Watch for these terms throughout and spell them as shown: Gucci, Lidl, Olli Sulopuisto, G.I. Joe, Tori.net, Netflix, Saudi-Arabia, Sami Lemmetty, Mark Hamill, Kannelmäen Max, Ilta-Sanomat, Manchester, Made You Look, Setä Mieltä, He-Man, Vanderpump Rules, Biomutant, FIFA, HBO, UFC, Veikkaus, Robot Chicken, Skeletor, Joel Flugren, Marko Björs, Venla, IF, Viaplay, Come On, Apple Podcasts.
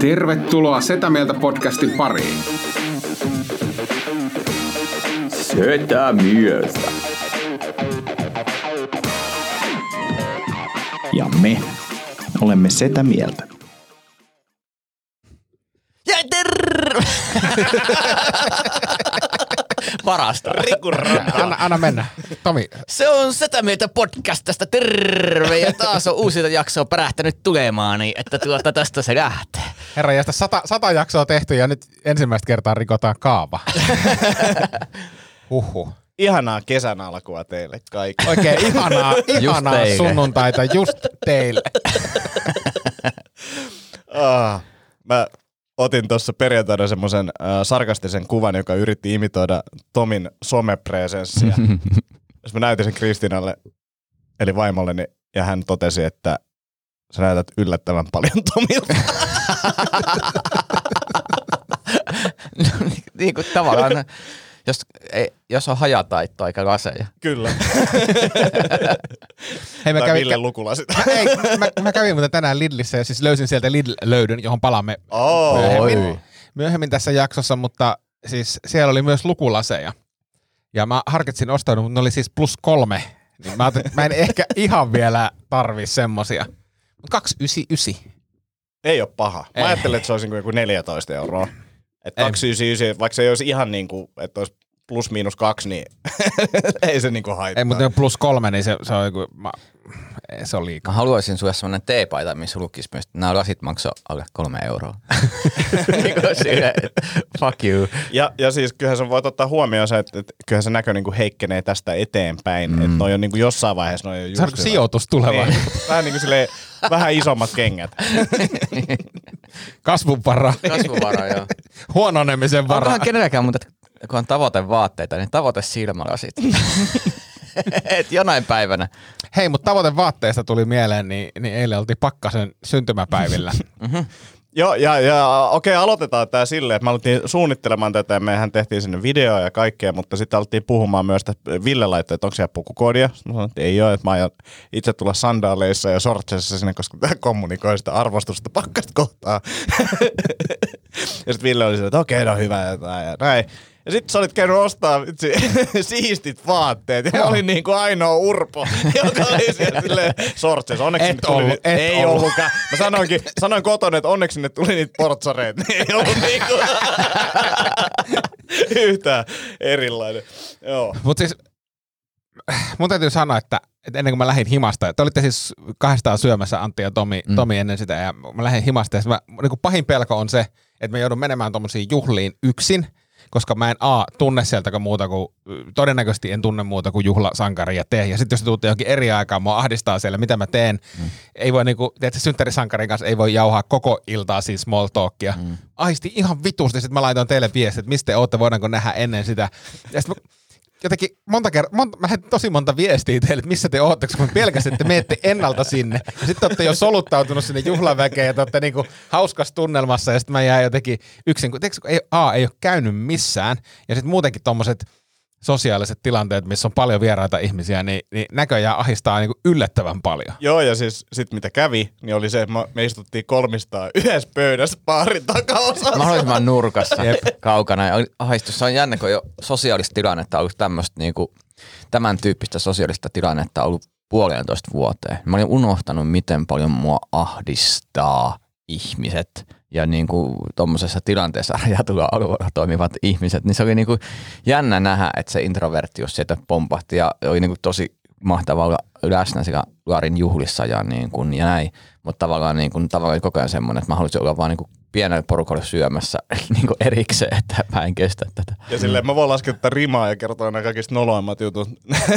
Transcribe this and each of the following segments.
Tervetuloa Setä Mieltä podcastin pariin. Setä Mieltä. Ja me olemme Setä Mieltä. Ja parasta. Anna mennä. Tomi. Se on Setä Mieltä podcastista. Terve. Ja taas on uusilta jaksoa pärähtänyt tulemaan, niin että tästä se lähtee. Herranjestas, 100 jaksoa tehty ja nyt ensimmäistä kertaa rikotaan kaava. Huhhuh. Ihanaa kesän alkua teille kaikille. Oikein ihanaa teille. Sunnuntaita just teille. Mä otin tuossa perjantaina semmoisen sarkastisen kuvan, joka yritti imitoida Tomin somepresenssiä. Jos mä näytin sen Kristiinalle, eli vaimolleni, ja hän totesi, että sä näytät yllättävän paljon Tomilta. No, niin kuin tavallaan, jos on hajataitto eikä laseja. Kyllä. Hei, mä kävin Ville Lukulasit. mä kävin muuten tänään Lidlissä ja siis löysin sieltä Lidl-löydyn, johon palaamme myöhemmin tässä jaksossa, mutta siis siellä oli myös lukulaseja. Ja mä harkitsin ostanut, mutta ne oli siis +3. Niin mä en ehkä ihan vielä tarvi semmosia. 2,99. Ei ole paha. Mä ajattelin, että se olisi joku 14 €. Että 2,99, vaikka se ei olisi ihan niin kuin, että olisi ±2, niin ei se niin kuin haittaa. Ei, mutta +3, niin se on joku, se on liikaa. Mä haluaisin sulle semmoinen teepaita, missä lukisi myös, että nämä lasit maksaa alle 3 €. Niin kuin sille, fuck you. Ja siis kyllähän se voi ottaa huomioon se, että kyllähän se näkö niin kuin heikkenee tästä eteenpäin. Että noi on niin kuin jossain vaiheessa, noi on just... Se on niin sijoitus tulevaan. Niin, vähän niin kuin silleen, vähän isommat kengät. Kasvunvara. Kasvunvara, joo. Huononemisen vara. Onkohan kenelläkään, mutta kun on tavoitevaatteita, niin tavoitesilmälasit. Et jonain päivänä. Hei, mutta tavoitevaatteista tuli mieleen, niin eilen oltiin Pakkasen syntymäpäivillä. Joo, ja okei, aloitetaan tää silleen, että me alettiin suunnittelemaan tätä ja mehän tehtiin sinne videoa ja kaikkea, mutta sitten alettiin puhumaan myös, että Ville laittoi, että onko siellä pukukoodia. Mä sanoin, että ei ole, että mä aion itse tulla sandaaleissa ja shortsissa sinne, koska tää kommunikoi sitä arvostusta Pakkasta kohtaan. Ja sitten Ville oli silleen, että okei, no hyvä ja näin. Ja sit sä olit käynyt ostaa itse, siistit vaatteet ja olin niinku ainoa urpo, joka oli siellä silleen sortseissa. Onneksi et tuli ollut, ei ollutkaan. Mä sanoin kotona, että onneksi ne tuli niitä portsareita. Ne ei ollut niinku yhtään erilainen. Joo. Mut siis mun täytyy sanoa, että ennen kuin mä lähdin himasta, te olitte siis 200 syömässä Antti ja Tomi ennen sitä ja mä lähdin himasta ja niinku pahin pelko on se, että mä joudun menemään tommosiin juhliin yksin. Koska mä en tunne sieltäkään muuta kuin, todennäköisesti en tunne muuta kuin juhlasankaria tee. Ja sitten jos te tuutte johonkin eri aikaan, mua ahdistaa siellä, mitä mä teen. Ei voi niinku, tiedätkö, synttärisankarin kanssa ei voi jauhaa koko iltaa siis small talkia. Ahisti ihan vitusti, sit mä laitoin teille viestiä, että mistä te ootte, voidaanko nähdä ennen sitä. Ja sit jotenkin mä lähdin tosi monta viestiä teille, että missä te ootte, kun pelkäsin, että menette ennalta sinne. Ja sitten olette jo soluttautunut sinne juhlaväkeen ja te olette niinku hauskas tunnelmassa ja sitten mä jään jotenkin yksin, kun ei ole käynyt missään. Ja sitten muutenkin tommoset sosiaaliset tilanteet, missä on paljon vieraita ihmisiä, niin näköjään ahistaa niinku yllättävän paljon. Joo, ja siis sit mitä kävi, niin oli se, että me istuttiin kolmistaan yhdessä pöydässä baarin takaosassa. Mahdollisimman nurkassa, kaukana. Ja ahistus on jännä, kun jo sosiaalista tilannetta on ollut tämmöistä, niinku, tämän tyyppistä sosiaalista tilannetta on ollut 1,5 vuoteen. Mä olin unohtanut, miten paljon mua ahdistaa ihmiset. Ja niin kuin tommosessa tilanteessa rajatulla alueella toimivat ihmiset, niin se oli niin kuin jännä nähdä, että se introvertius sieltä pompahti ja oli niin kuin tosi mahtava olla läsnä siellä Larin juhlissa ja niin kuin ja näin. Mutta tavallaan niin kuin tavallaan koko ajan semmoinen, että mä haluaisin olla vaan niin kuin pienelle porukalle syömässä niin kuin erikseen, että mä en kestä tätä. Ja silleen mä voin laskea tätä rimaa ja kertoa nämä kaikista noloimmat jutut,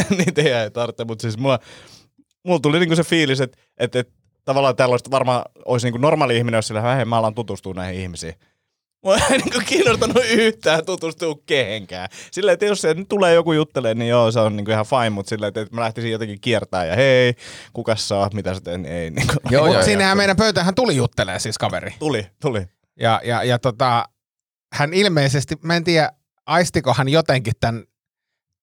niitä ei tarvitse, mutta siis mulla tuli niin kuin se fiilis, että tavallaan tällaista varmaan olisi niin kuin normaali ihminen, jos sillä hei, mä alan tutustua näihin ihmisiin. Mua ei niin kiinnostanut yhtään tutustua kehenkään. Silleen, että jos se nyt tulee joku juttelee, niin joo, se on niin ihan fine, mutta silleen, että mä lähtisin jotenkin kiertämään ja hei, kuka sä oot, mitä sä teet, niin ei. Niin joo, mutta siinähän meidän pöytähän tuli juttelemaan siis kaveri. Tuli. Ja hän ilmeisesti, mä en tiedä, aistikohan jotenkin tämän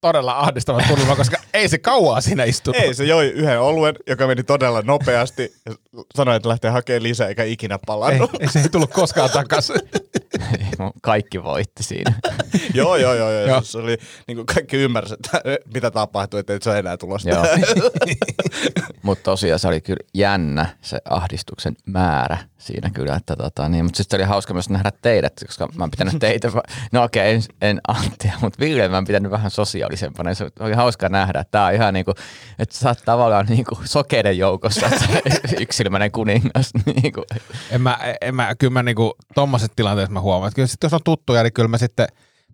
todella ahdistavan tunnelman, koska ei se kauaa siinä istunut. Ei, se joi yhden oluen, joka meni todella nopeasti ja sanoi, että lähtee hakemaan lisää eikä ikinä palannut. Ei, se ei tullut koskaan takaisin. Kaikki voitti siinä. Joo. Se oli, niin kuin kaikki ymmärsivät, että mitä tapahtui, ettei se ole enää tulosta. Mutta tosiaan se oli kyllä jännä se ahdistuksen määrä siinä kyllä. Niin, mutta sitten oli hauska myös nähdä teidät, koska mä oon pitänyt teitä, no okei, en Anttia, mutta Ville mä oon pitänyt vähän sosiaalisempana. Se oli hauska nähdä, että tää on ihan niin kuin, että sä oot tavallaan niin kuin sokeiden joukossa, yksilmäinen kuningas. Niin kuin. Kyllä mä niin kuin tommoset tilanteet mä huomaan. Kyllä sitten jos on tuttuja, niin kyllä mä sitten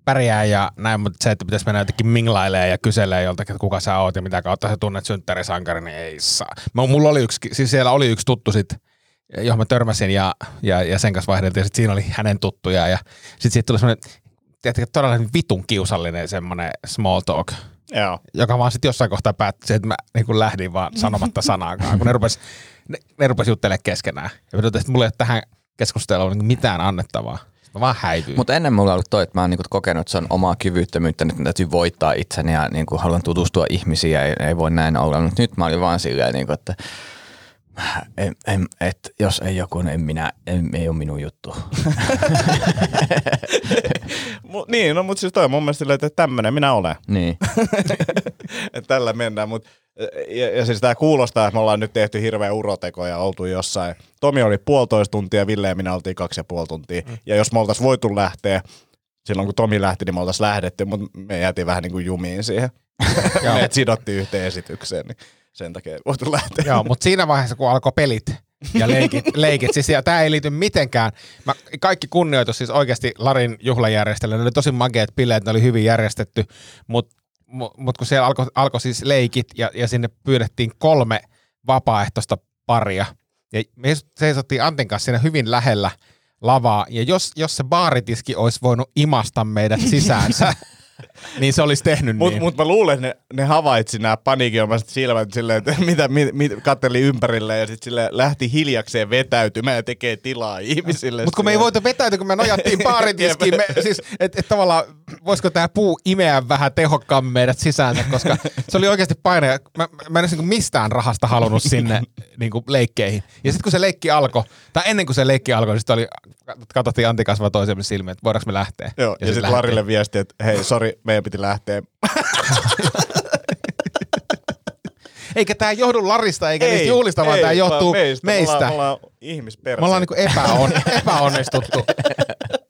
pärjään ja näin, mutta se, että pitäisi mennä jotenkin minglailemaan ja kyselemään joltakin, että kuka sä oot ja mitä kautta sä tunnet synttärisankari, niin ei saa. Mulla oli yksi, siis siellä oli yksi tuttu sit, johon mä törmäsin ja sen kanssa vaihdeltiin ja sit siinä oli hänen tuttuja ja sit siitä tuli semmoinen, tiedätkö, todella vitun kiusallinen semmoinen small talk. Joo. Joka vaan sitten jossain kohtaa päättyi, että mä niin kun lähdin vaan sanomatta sanaakaan, kun ne rupes juttelemaan keskenään. Ja mä totesin, että mulla ei ole tähän keskusteluun niin mitään annettavaa. Mä vaan häipyin. Mutta ennen mulla on ollut toi, että mä oon niinku kokenut, että se on omaa kyvyttömyyttä, nyt täytyy voittaa itseni ja niinku haluan tutustua ihmisiin ja ei voi näin olla. Mutta nyt mä olin vaan silleen, niinku, että jos ei joku, niin ei ole minun juttu. Niin, no mutta siis toi on mun mielestä, että tämmönen minä olen. Niin. Tällä mennään, mutta ja siis tää kuulostaa, että me ollaan nyt tehty hirveä uroteko ja oltu jossain. Tomi oli 1,5 tuntia, Ville ja minä oltiin 2,5 tuntia. Ja jos me oltais voitu lähteä, silloin kun Tomi lähti, niin me oltais lähdetty, mutta me jäätiin vähän niin kuin jumiin siihen. Meidät sidottiin yhteen esitykseen, niin sen takia ei voitu lähteä. Joo, mutta siinä vaiheessa, kun alkoi pelit ja leikit siis, ja tää ei liity mitenkään. Kaikki kunnioitus, siis oikeasti Larin juhlajärjestelyä, ne oli tosi makeat bileet, ne oli hyvin järjestetty, mutta kun siellä alkoi siis leikit ja sinne pyydettiin 3 vapaaehtoista paria. Ja me seisottiin Antin kanssa siinä hyvin lähellä lavaa. Ja jos se baaritiski olisi voinut imasta meidät sisäänsä, niin se olisi tehnyt niin. Mutta mä luulen, että ne havaitsi nämä paniikinomaiset silmät silleen, että mitä katteli ympärille ja sitten sille lähti hiljakseen vetäytymään ja tekee tilaa ihmisille. Mutta kun me ei voitu vetäytyä, kun me nojattiin baaritiskiin, siis, että tavallaan voisiko tämä puu imeä vähän tehokkaammin meidät sisäänsä, koska se oli oikeasti paine. Mä en olisi mistään rahasta halunnut sinne niin leikkeihin. Ja sitten kun se leikki alkoi, tai ennen kuin se leikki alkoi, niin katsottiin Antin kanssa vaan toisemme silmiin, että voidaanko me lähteä. Joo, ja sitten Larille viesti, että hei, sori, meidän piti lähteä. Eikä tää johdu Larista eikä niistä juhlista, vaan tää johtuu meistä. Me ollaan ihmisperäisiä. Me ollaan niinku epäonnistuttu.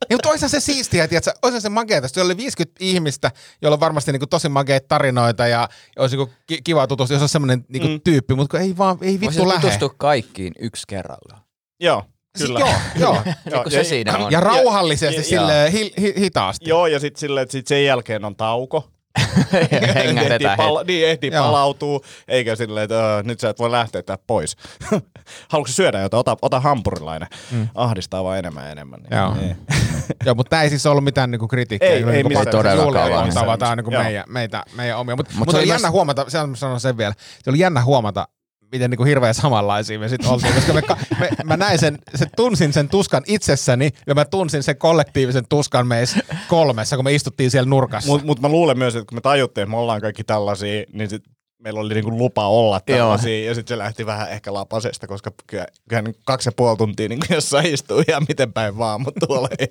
Niin, mutta oishan se siistiä, tiiätsä, oishan se makeeta. Siellä oli 50 ihmistä, joilla on varmasti niinku tosi makeita tarinoita ja olisi niinku kiva tutustua, jos on semmoinen niinku tyyppi, mutta ei vittu lähe. Voisi tutustua kaikkiin yksi kerralla. Joo. Kyllä. Joo. Se siinä on. Ja rauhallisesti, silleen hitaasti. Joo, ja sitten silleen, että sit sen jälkeen on tauko. Hengätetään hetki. Niin, ehtii palautuu, eikä silleen, että nyt sä et voi lähteä täältä pois. Haluatko syödä jotain? Ota hampurilainen. Ahdistaa vaan enemmän. Niin. Joo, mutta tää ei siis ollut mitään niinku kritiikkiä. Ei mitään. Todellakaan. Tää on niinku meidän omia. Mutta se oli jännä huomata, sanon sen vielä, se oli jännä huomata, miten niin kuin hirveän samanlaisia me sitten oltiin, koska mä näin sen, tunsin sen tuskan itsessäni ja mä tunsin sen kollektiivisen tuskan meissä kolmessa, kun me istuttiin siellä nurkassa. Mutta mä luulen myös, että kun me tajuttiin, että me ollaan kaikki tällaisia, niin sit meillä oli niin kuin lupa olla tällaisia. Joo. Ja sitten se lähti vähän ehkä lapasesta, koska kyllähän niin 2,5 tuntia niin kuin jossain istuu ihan miten päin vaan, mutta tuolla ei.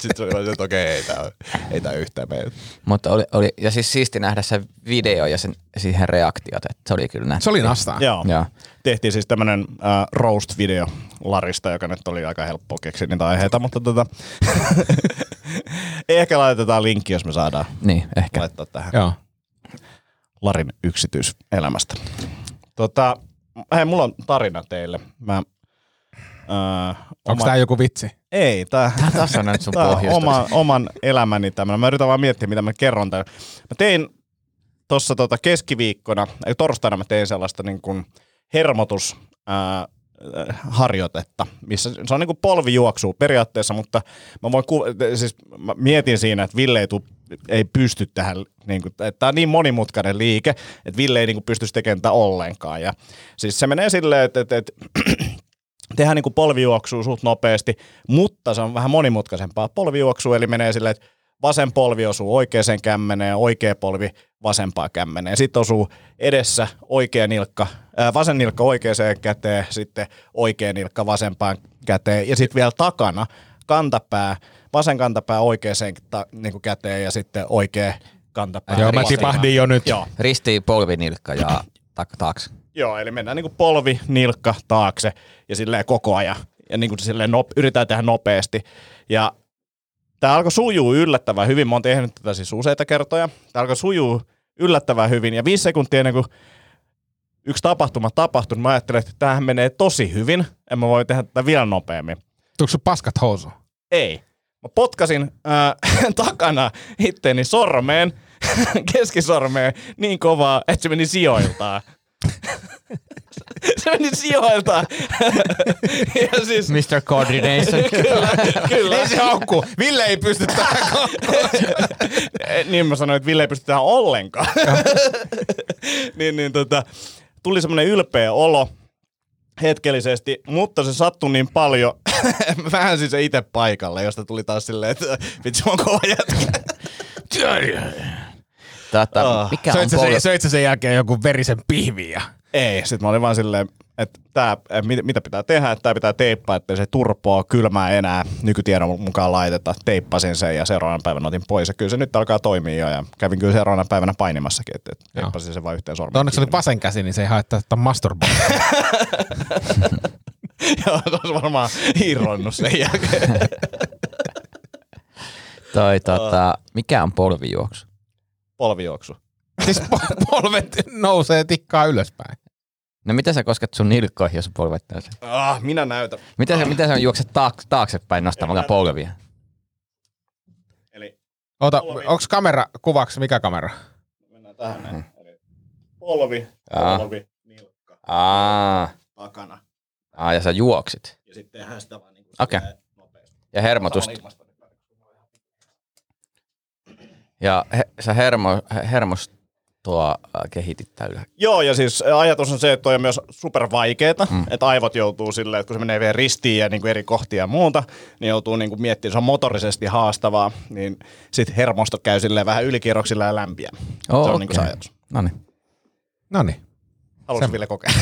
Sitten se oli, että okei, ei tää yhtään meidät. Mutta oli, ja siis siisti nähdä se video ja sen, siihen reaktiot, että se oli kyllä nähty. Se oli nastaa. Joo. Tehtiin siis tämmönen roast-video Larista, joka nyt oli aika helppoa keksiä niitä aiheita, mutta ehkä laitetaan linkki, jos me saadaan niin, ehkä laittaa tähän. Joo. Larin yksityiselämästä. Hei, mulla on tarina teille. Onko tää joku vitsi? Ei, tää on nyt sun pohjasta. Oman elämäni tämmönen. Mä yritän vaan miettiä, mitä mä kerron täällä. Mä tein tossa torstaina sellaista niin kuin hermotus harjoitetta, missä se on niinku polvijuoksua periaatteessa, mutta mä voin siis mä mietin siinä, että Ville ei pysty tähän, niinku, että tämä on niin monimutkainen liike, että Ville ei niinku pystyisi tekemään tätä ollenkaan. Ja siis se menee silleen, että tehdään niinku polvijuoksua suht nopeasti, mutta se on vähän monimutkaisempaa polvijuoksua, eli menee silleen, että vasen polvi osuu oikeaan kämmeneen, oikea polvi vasempaan kämmeneen. Sitten osuu edessä vasen nilkka oikeaan käteen, sitten oikea nilkka vasempaan käteen ja sitten vielä takana kantapää, vasen kantapää oikeaan niin kuin käteen ja sitten oikea kantapää. Joo, mä tipahdin jo nyt. Joo. Ristiin polvi, nilkka ja taakse. Joo, eli mennään niin kuin polvi, nilkka, taakse ja silleen koko ajan. Ja niin kuin silleen yritetään tehdä nopeasti ja tämä alkoi sujuu yllättävän hyvin. Mä oon tehnyt tätä siis useita kertoja. Tämä alkoi sujuu yllättävän hyvin. Ja 5 sekuntia ennen kuin yksi tapahtuma tapahtui, niin mä ajattelin, että tämähän menee tosi hyvin. En mä voi tehdä tätä vielä nopeammin. Tuliko sun paskat housuun? Ei. Mä potkasin takana itteeni sormeen, keskisormeen, niin kovaa, että se meni sijoiltaan. Se meni sijoiltaan. Ja siis Mr. Coordination. Kyllä. Ei se haukkuu. Ville ei pysty tähän koukkuun. Niin mä sanoin, että Ville ei pysty tähän ollenkaan. niin, tuli semmoinen ylpeä olo hetkellisesti, mutta se sattui niin paljon. Vähän siis se itse paikalle, josta tuli taas silleen, että vitsi on kova jätkä. Söitsä sen jälkeen joku verisen pihviä? Ei, sit mä olin vaan silleen, että mitä pitää tehdä, että tää pitää teippaa, ettei se turpoa kylmää enää nykytiedon mukaan laiteta. Teippasin sen ja seuraavan päivänä otin pois ja kyllä se nyt alkaa toimia jo ja kävin kyllä seuraavana päivänä painimassakin, että teippasin sen vaan yhteen sormen. Onneksi oli vasen käsi, niin se ei haittaa sitä masturbointia. Joo, se olisi varmaan irronnut sen jälkeen. Mikä on polvijuoksu? Polvijuoksu. Siis polvet nousee tikkaa ylöspäin. No mitä sä kosket sun nilkkoihin, jos polvet nousee? Minä näytän. Mitä sä juokset taaksepäin nostamalla polvia? Eli onks kamera kuvaksi? Mikä kamera? Mennään tähän näin. Eli polvi, nilkka, takana. Ja sä juoksit. Ja sitten tehdään sitä vaan niin kuin nopeasti. Ja hermotus. Ja sä hermostoa kehitit tällä. Joo, ja siis ajatus on se, että toi on myös supervaikeeta, että aivot joutuu silleen, että kun se menee vielä ristiin ja niin kuin eri kohtia ja muuta, niin joutuu niin kuin miettimään, se on motorisesti haastavaa, niin sitten hermosto käy silleen vähän ylikierroksilla ja lämpiä. Se on niin kuin se ajatus. Noniin. Haluatko vielä kokeilla?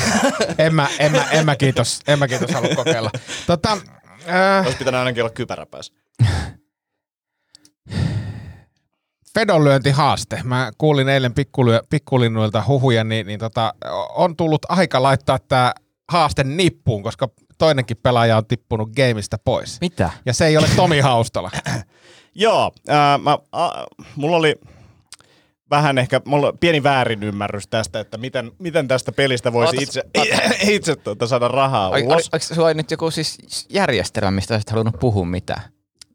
en mä kiitos halua kokeilla. Olisi pitänyt ainakin olla kypärä päässä. Vedonlyöntihaaste. Mä kuulin eilen pikkulinnuilta huhuja, niin, on tullut aika laittaa tää haaste nippuun, koska toinenkin pelaaja on tippunut gameista pois. Mitä? Ja se ei ole Tomi Haustala. Joo, mulla oli vähän ehkä pieni väärinymmärrys tästä, että miten tästä pelistä voisi itse saada rahaa ulos. Oliko sulla nyt joku siis järjestelmä, mistä olisit halunnut puhua mitään?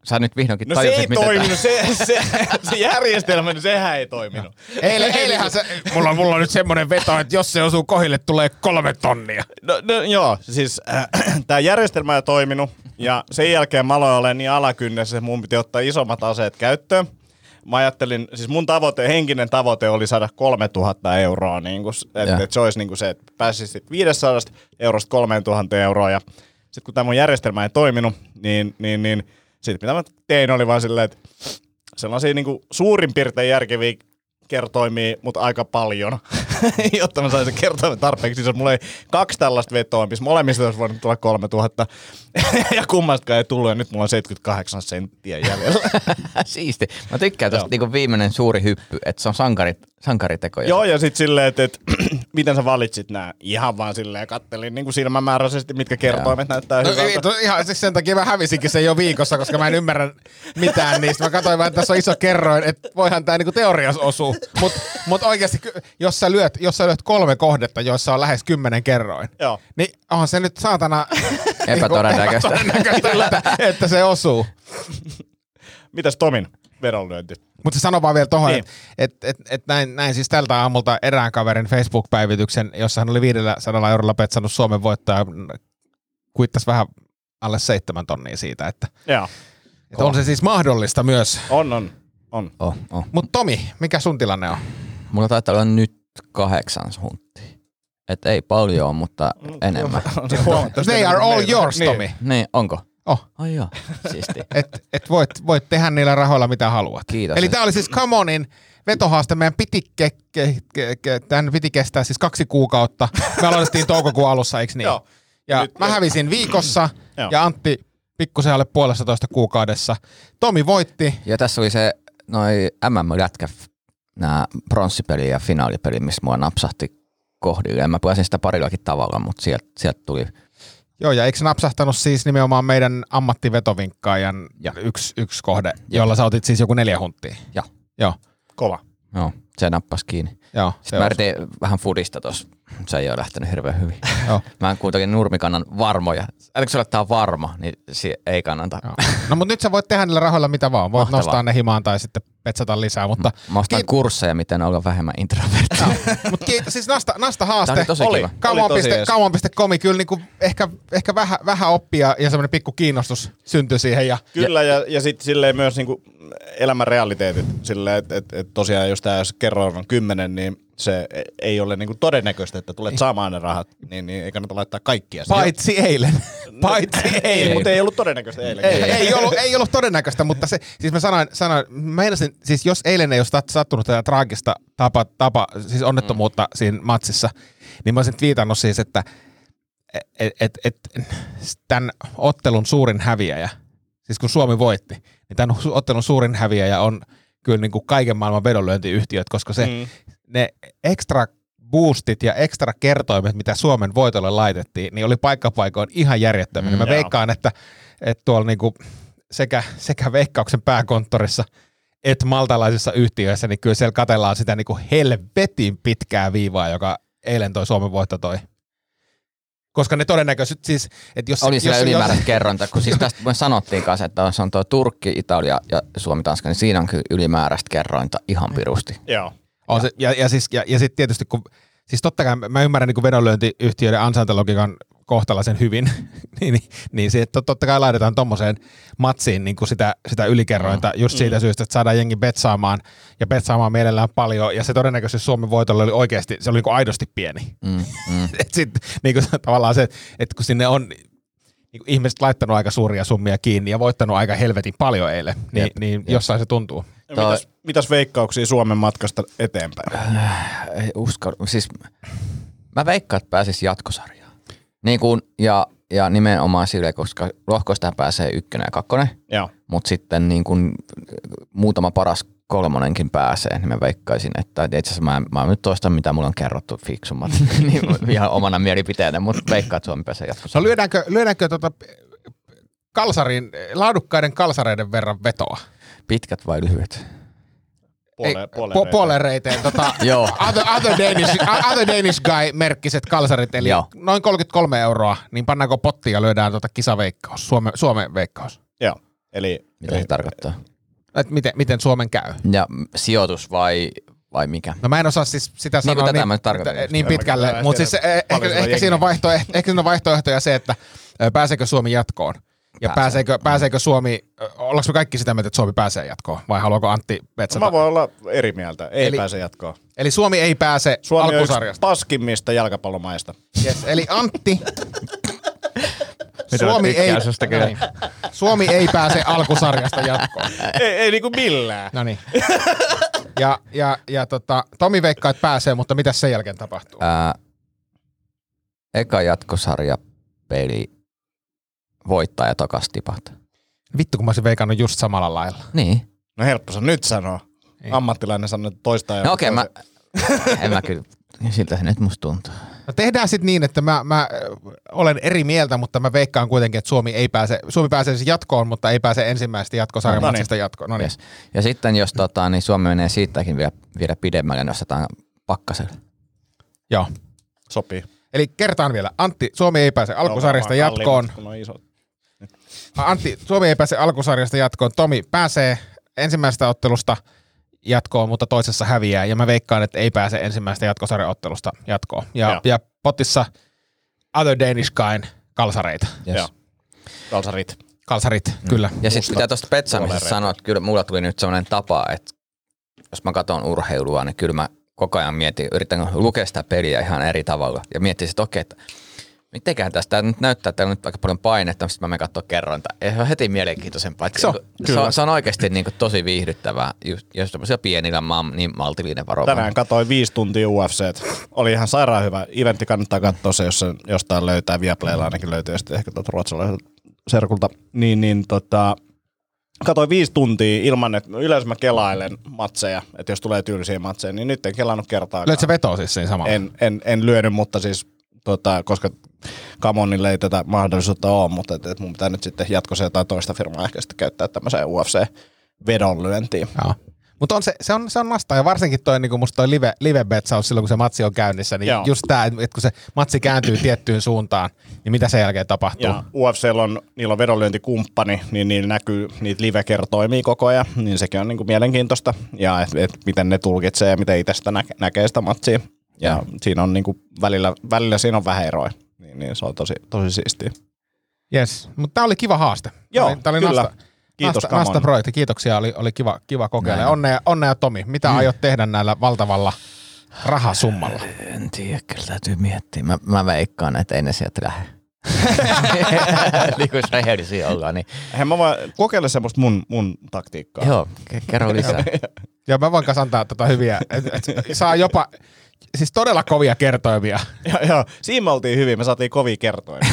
Sä nyt vihdoinkin tajusit, mitä tämä... No se ei toiminut, se järjestelmä, niin sehän ei toiminut. Eilenhän se... Mulla on nyt semmoinen veto, että jos se osuu kohille, tulee 3 tonnia. No joo, siis tää järjestelmä ei toiminut, ja sen jälkeen mä aloin olemaan niin alakynnessä, että mun piti ottaa isommat aseet käyttöön. Mä ajattelin, siis mun henkinen tavoite oli saada 3 000 euroa, niin että se olisi niin se, että pääsisit 500 eurosta 3 000 euroa, ja sit kun tää mun järjestelmä ei toiminut, niin sitten mitä mä tein oli vaan silleen, että sellaisia niin kuin suurin piirtein järkeviä kertoimia, mutta aika paljon, jotta mä saisin kertoimen tarpeeksi. Siis mulla ei 2 tällaista vetoa, missä molemmista olisi voinut tulla 3 000 ja kummastakaan ei tullut, ja nyt mulla on 78 senttiä jäljellä. Siisti. Mä tykkään tuosta niin kuin viimeinen suuri hyppy, että se on sankaritekoja. Joo, ja sitten silleen, että miten sä valitsit nämä? Ihan vaan silleen, kattelin niin kuin silmämääräisesti, mitkä kertoimet näyttää hyvältä. Ihan siis sen takia mä hävisinkin sen jo viikossa, koska mä en ymmärrä mitään niistä. Mä katsoin vaan, että tässä on iso kerroin, että voihan tää niinku teoriassa osuu. Mut oikeasti, jos sä lyöt 3 kohdetta, joissa on lähes 10 kerroin, joo, niin onhan se nyt saatana epätodennäköistä, että se osuu. Mitäs Tomin vedonlyönti? Mutta se sanoo vaan vielä tohon, niin, että näin siis tältä aamulta erään kaverin Facebook-päivityksen, jossa hän oli 500 eurolla petsannut Suomen voittaja kuittasi vähän alle 7 000 siitä, että on se siis mahdollista myös. On. Mut Tomi, mikä sun tilanne on? Mulla taitaa olla nyt 8 hunttia. Et ei paljon, mutta enemmän. They are all yours, Tomi. Niin, onko? Oh. Ai joo, siisti. Et voit tehdä niillä rahoilla mitä haluat. Kiitos. Eli tää oli siis Come Onin vetohaaste. Meidän piti kestää siis 2 kuukautta. Me aloitettiin toukokuun alussa, eikö niin? Joo. Ja nyt, mä hävisin viikossa ja Antti pikkusen alle 1,5 kuukaudessa. Tomi voitti. Ja tässä oli se noi MM-lätkä, nää bronssipeli ja finaalipeli, missä mua napsahti kohdilleen. Mä pääsin sitä parillakin tavalla, mutta sieltä tuli. Joo, ja eikö napsahtanut siis nimenomaan meidän ammattivetovинккaajan yksi kohde, jolla sä otit siis joku 4 hunttia? Joo. Kova. Joo, se nappasi kiinni. Joo, sitten mä yritin vähän fudista tossa. Se ei ole lähtenyt hirveän hyvin. Joo. Mä en kuitenkin nurmikannan varmoja. Älkö se ole, tää on varma, niin ei kannata. Joo. No mut nyt sä voit tehdä niillä rahoilla mitä vaan. Voit mahtavaa. Nostaa ne himaan tai sitten petsata lisää. Mutta mä ostan kursseja, miten olla vähemmän introverttia. No. Mut kiitos. Siis nasta haaste. Come On.com. Kyllä niinku ehkä vähän oppia ja semmoinen pikku kiinnostus syntyi siihen. Kyllä ja sitten silleen myös niinku elämän realiteetit. Silleen, että tosiaan jos tää kerran on 10, niin se ei ole niinku todennäköistä, että tulet saamaan ne rahat, niin ei kannata laittaa kaikkia. Paitsi eilen. Mutta ei ollut todennäköistä eilen. Ei ollut todennäköistä, mutta se, siis mä sanoin meinasin, siis jos eilen ei olisi sattunut tätä traagista siis onnettomuutta siinä matsissa, niin mä olisin viitannut siis, että tämän ottelun suurin häviäjä, siis kun Suomi voitti, niin tämän ottelun suurin häviäjä on kyllä niinku kaiken maailman vedonlyöntiyhtiöt, koska se ne ekstra boostit ja ekstra kertoimet, mitä Suomen voitolle laitettiin, niin oli paikkapaikoin ihan järjettömiä. Mä veikkaan, että tuolla niinku sekä Veikkauksen pääkonttorissa että maltalaisissa yhtiöissä, niin kyllä siellä katsellaan sitä niinku helvetin pitkää viivaa, joka eilen toi Suomen voitto toi. Koska ne todennäköisesti siis... Oli siellä ylimääräistä kerronta, kun siis tästä me sanottiin kanssa, että se on tuo Turkki, Italia ja Suomi-Tanska, niin siinä on kyllä ylimääräistä kerrointa ihan pirusti. Joo. On se, ja sitten tietysti, kun, siis totta kai mä ymmärrän niin vedonlyöntiyhtiöiden ansaintalogiikan kohtalaisen hyvin, niin se, että totta kai laitetaan tommoseen matsiin niin kuin sitä ylikerrointa just siitä syystä, että saadaan jengi betsaamaan mielellään paljon, ja se todennäköisesti Suomen voitolle oli oikeasti, se oli niin kuin aidosti pieni. Sitten niin tavallaan se, että kun sinne on niin kuin ihmiset laittanut aika suuria summia kiinni ja voittanut aika helvetin paljon eilen, niin jossain se tuntuu. Mitäs veikkauksia Suomen matkasta eteenpäin? Ei uskalla. Siis mä veikkaan, että pääsis jatkosarjaan. Niin kun, ja nimenomaan sille, koska lohkoista pääsee 1 ja 2. Mutta sitten niin kun muutama paras 3:kin pääsee, niin mä veikkaisin, että itse asiassa mä nyt toistan, mitä mulla on kerrottu fiksummat. Niin ihan omana mielipiteenä, mutta veikkaan, että Suomi pääsee jatkosarjaan. No lyödäänkö laadukkaiden kalsareiden verran vetoa? Pitkät vai lyhyet? Puoleen reiteen. Joo. Other Danish Guy-merkkiset kalsarit, eli joo. Noin 33 €, niin pannaanko pottiin ja lyödään kisaveikkaus, Suomen veikkaus. Joo. Eli, mitä se tarkoittaa? Miten Suomen käy? Ja sijoitus vai mikä? No mä en osaa siis sitä sanoa niin pitkälle, mutta siis ehkä siinä on vaihtoehtoja se, että pääseekö Suomi jatkoon. Ja pääseekö Suomi, ollaanko me kaikki sitä mieltä, että Suomi pääsee jatkoon, vai haluaako Antti betsata? No mä voin olla eri mieltä, ei pääse jatkoon. Eli Suomi ei pääse alkusarjasta. Suomi on yksi paskimmista jalkapallomaista. Yes, eli Antti, Suomi ei pääse alkusarjasta jatkoon. Ei niinku millään. Noniin. Ja Tomi veikkaa, että pääsee, mutta mitä sen jälkeen tapahtuu? Eka jatkosarja peli. Voittaa ja takas tipahtaa. Vittu, kun mä olisin veikannut just samalla lailla. Niin. No helppo se nyt sanoa. Ei. Ammattilainen sanoo toista. No okei, en mä kyllä. Siltä se nyt musta tuntuu. No tehdään sit niin, että mä olen eri mieltä, mutta mä veikkaan kuitenkin, että Suomi pääsee siis jatkoon, mutta ei pääse ensimmäistä jatkosarjamatsista jatkoon. No niin. Yes. Ja sitten jos niin Suomi menee siitäkin vielä pidemmälle, niin nostetaan pakkaselle. Joo. Sopii. Eli kertaan vielä. Antti, Suomi ei pääse alkusarjasta jatkoon. Antti, Suomi ei pääse alkusarjasta jatkoon. Tomi pääsee ensimmäisestä ottelusta jatkoon, mutta toisessa häviää. Ja mä veikkaan, että ei pääse ensimmäisestä jatkosarjaottelusta jatkoon. Ja potissa Other Danish Guyn Kalsareita. Yes. Joo. Kalsarit, kyllä. Ja sitten mitä tuosta petsaamisesta sanoa, että kyllä mulla tuli nyt sellainen tapa, että jos mä katson urheilua, niin kyllä mä koko ajan mietin, yritän lukea sitä peliä ihan eri tavalla ja miettiä, että okei, että mitenköhän tästä nyt näyttää, että täällä on nyt aika paljon painetta, mutta mä menen katsoa kerran. Se on heti mielenkiintoisempaa. Se on oikeasti niin kuin tosi viihdyttävää, jos tämmöisillä pienillä niin maltillinen varovainen. Tänään katsoin 5 tuntia UFC:tä. Oli ihan sairaan hyvä. Eventti kannattaa katsoa se, jos sen jostain löytää. Viaplaylla ainakin löytyy ja sitten ehkä tuolta ruotsalaiselta serkulta. Katoin 5 tuntia ilman, että yleensä mä kelailen matseja, että jos tulee tyylisiä matseja, niin nyt en kelannut kertaakaan. Löit sä vetoa siis siinä samalla? En lyönyt, mutta siis koska Come Onille ei tätä mahdollisuutta ole, mutta et mun pitää nyt sitten jatkossa jotain toista firmaa ehkä sitten käyttää tämmöiseen UFC-vedonlyöntiin. Mutta se on nastaa, ja varsinkin toi, niinku musta toi live-betsaus silloin, kun se matsi on käynnissä, niin Just tää, että kun se matsi kääntyy tiettyyn suuntaan, niin mitä sen jälkeen tapahtuu? Ja UFC:llä niillä on vedonlyöntikumppani, niin niillä näkyy niitä live-kertoimia koko ajan, niin sekin on niinku mielenkiintoista, ja et miten ne tulkitsee ja miten itse sitä näkee sitä matsia. Ja siinä on niinku välillä siinä on vähän eroja, niin se on tosi siistiä. Jes, mutta tää oli kiva haaste. Joo, tää oli kyllä. Kiitos Nasta-projekti, kiitoksia, oli kiva kokeilla. Onnea Tomi, mitä aiot tehdä näillä valtavalla rahasummalla? En tiedä, kyllä täytyy miettiä. Mä veikkaan, että ei ne sieltä lähde. Likus rehellisiä ollaan. Niin. Mä vaan kokeile semmoista mun taktiikkaa. Joo, kerro lisää. Ja mä voin kanssa antaa hyviä, saa jopa... Siis todella kovia kertoimia. Joo, siinä me oltiin hyvin, me saatiin kovia kertoimia.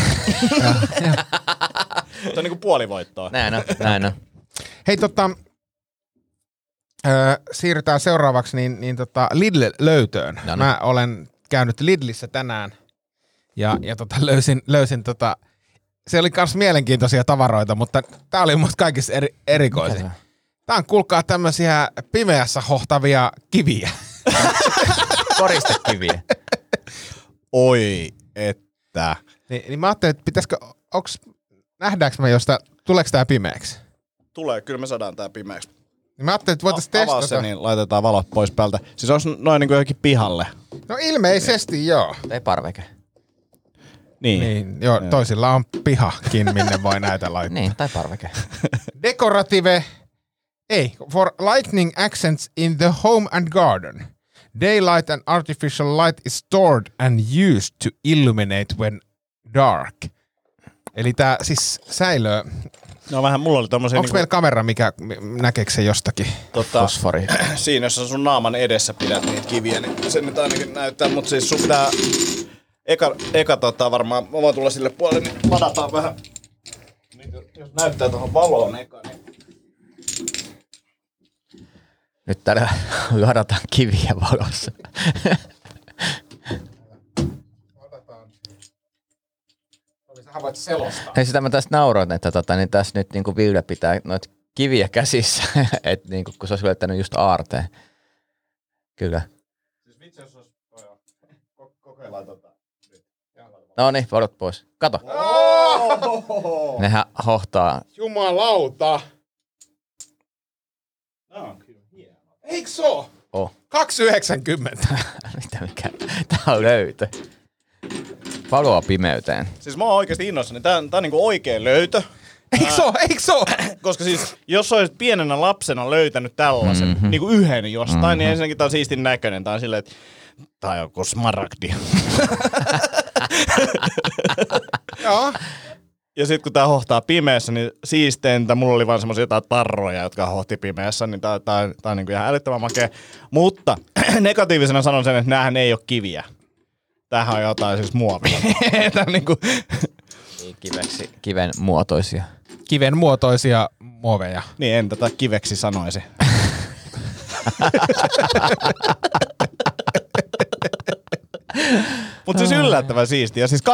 Se on niinku puolivoittoa. Näin on. Hei siirrytään seuraavaksi Lidl-löytöön. No. Mä olen käynyt Lidlissä tänään ja löysin se oli kans mielenkiintoisia tavaroita, mutta tää oli musta kaikista erikoisin. Tää on kuulkaa tämmösiä pimeässä hohtavia kiviä. Koristekiviä. Oi, että. Niin mä ajattelin, että nähdäänkö me jostain, tuleeko tää pimeäksi? Tulee, kyllä me saadaan tää pimeäksi. Niin mä ajattelin, että voitais testata. Avaa se, niin laitetaan valot pois päältä. Siis olisi noin niin kuin johonkin pihalle. No ilmeisesti joo. Ei parveke. Niin. Joo, toisilla on pihakin, minne voi näitä laittaa. Niin, tai parveke. Dekorative. Ei, for lightning accents in the home and garden. Daylight and artificial light is stored and used to illuminate when dark. Eli tää siis säilöö. No vähän mulla oli tommosia... Onks meillä kamera, mikä näkeekö se jostakin? Fosfori. Siinä, jos sun naaman edessä pidät niitä kiviä, niin se nyt ainakin näyttää. Mut siis sun tää... Eka varmaan... Mä voin tulla sille puolelle, niin ladataan vähän. Jos näyttää tohon valoon eka, niin... Nyt täällä ladataan kiviä valossa. Hei, sitä mä tässä nauroin, että niin tässä nyt niinku Ville pitää noita kiviä käsissä, et niinku, kun se olisi löytänyt just aarteen. Kyllä. Siis vitsi, jos olisi... Kokeillaan nyt. Noniin, valot pois. Kato. Oh! Nehän hohtaa. Jumalauta! No. Eikö se oo? Oh. 2,90. Mitä mikä? Tää on löytö. Valoa pimeyteen. Siis mä oon oikeesti innoissani. Tää on niinku oikee löytö. Eikö se oo? Koska siis, jos olisit pienenä lapsena löytänyt tällaisen, niinku yhden jostain, niin ensinnäkin tää on siistin näköinen. Tää on silleen, että tää on joku smaragdi. Joo. Ja sit kun tää hohtaa pimeässä, niin siisteintä. Mulla oli vaan semmosia jotain tarroja, jotka hohti pimeässä, niin tää on niinku ihan älyttömän makea. Mutta negatiivisena sanon sen, että näähän ei oo kiviä. Tämähän on jotain siis muovia. Tää on niinku... Kivenmuotoisia. Kivenmuotoisia muoveja. Niin, en tätä kiveksi sanoisi. Mutta siis yllättävän siistiä. Siis 2,90.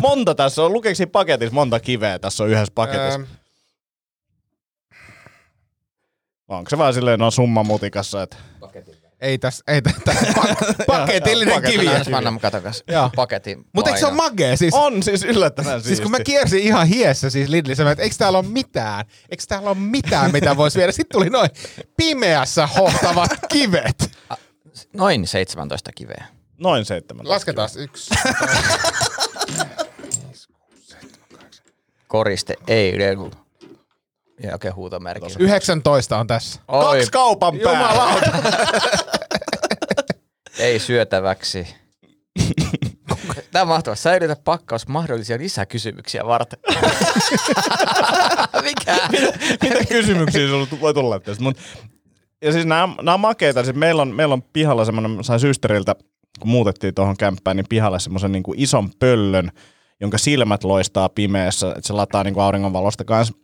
Monta tässä on. Lukeeko siinä paketissa monta kiveä? Tässä on yhdessä paketissa. Onko se vaan silleen summa mutikassa? Et... Paketillinen kivi. Anna mun katokas. Paketin. Mutta eikö se ole magee? Siis, on siis yllättävän siistiä. Siis kun mä kiersin ihan hiessä siis Lidlissä, että eikö täällä ole mitään? Eikö täällä ole mitään, mitä voisi viedä? Sitten tuli noin pimeässä hohtavat kivet. Noin 17 kiveä. Lasketaan 1. Koriste ei yleensä. Ja okei, huutomerkki. 19 on tässä. Oi. 2 kaupan päällä. Jumalauta. Ei syötäväksi. Tämä on mahtavaa. Säilytä pakkaus mahdollisia lisäkysymyksiä varten. Mikä? Mitä kysymyksiä sinulla voi tulla tästä? Ja siis nämä on makeita. Siis meillä on pihalla semmoinen, sain systeriltä, kun muutettiin tuohon kämppään, niin pihalla semmoisen niin kuin ison pöllön, jonka silmät loistaa pimeässä, että se lataa niin kuin auringonvalosta kanssa.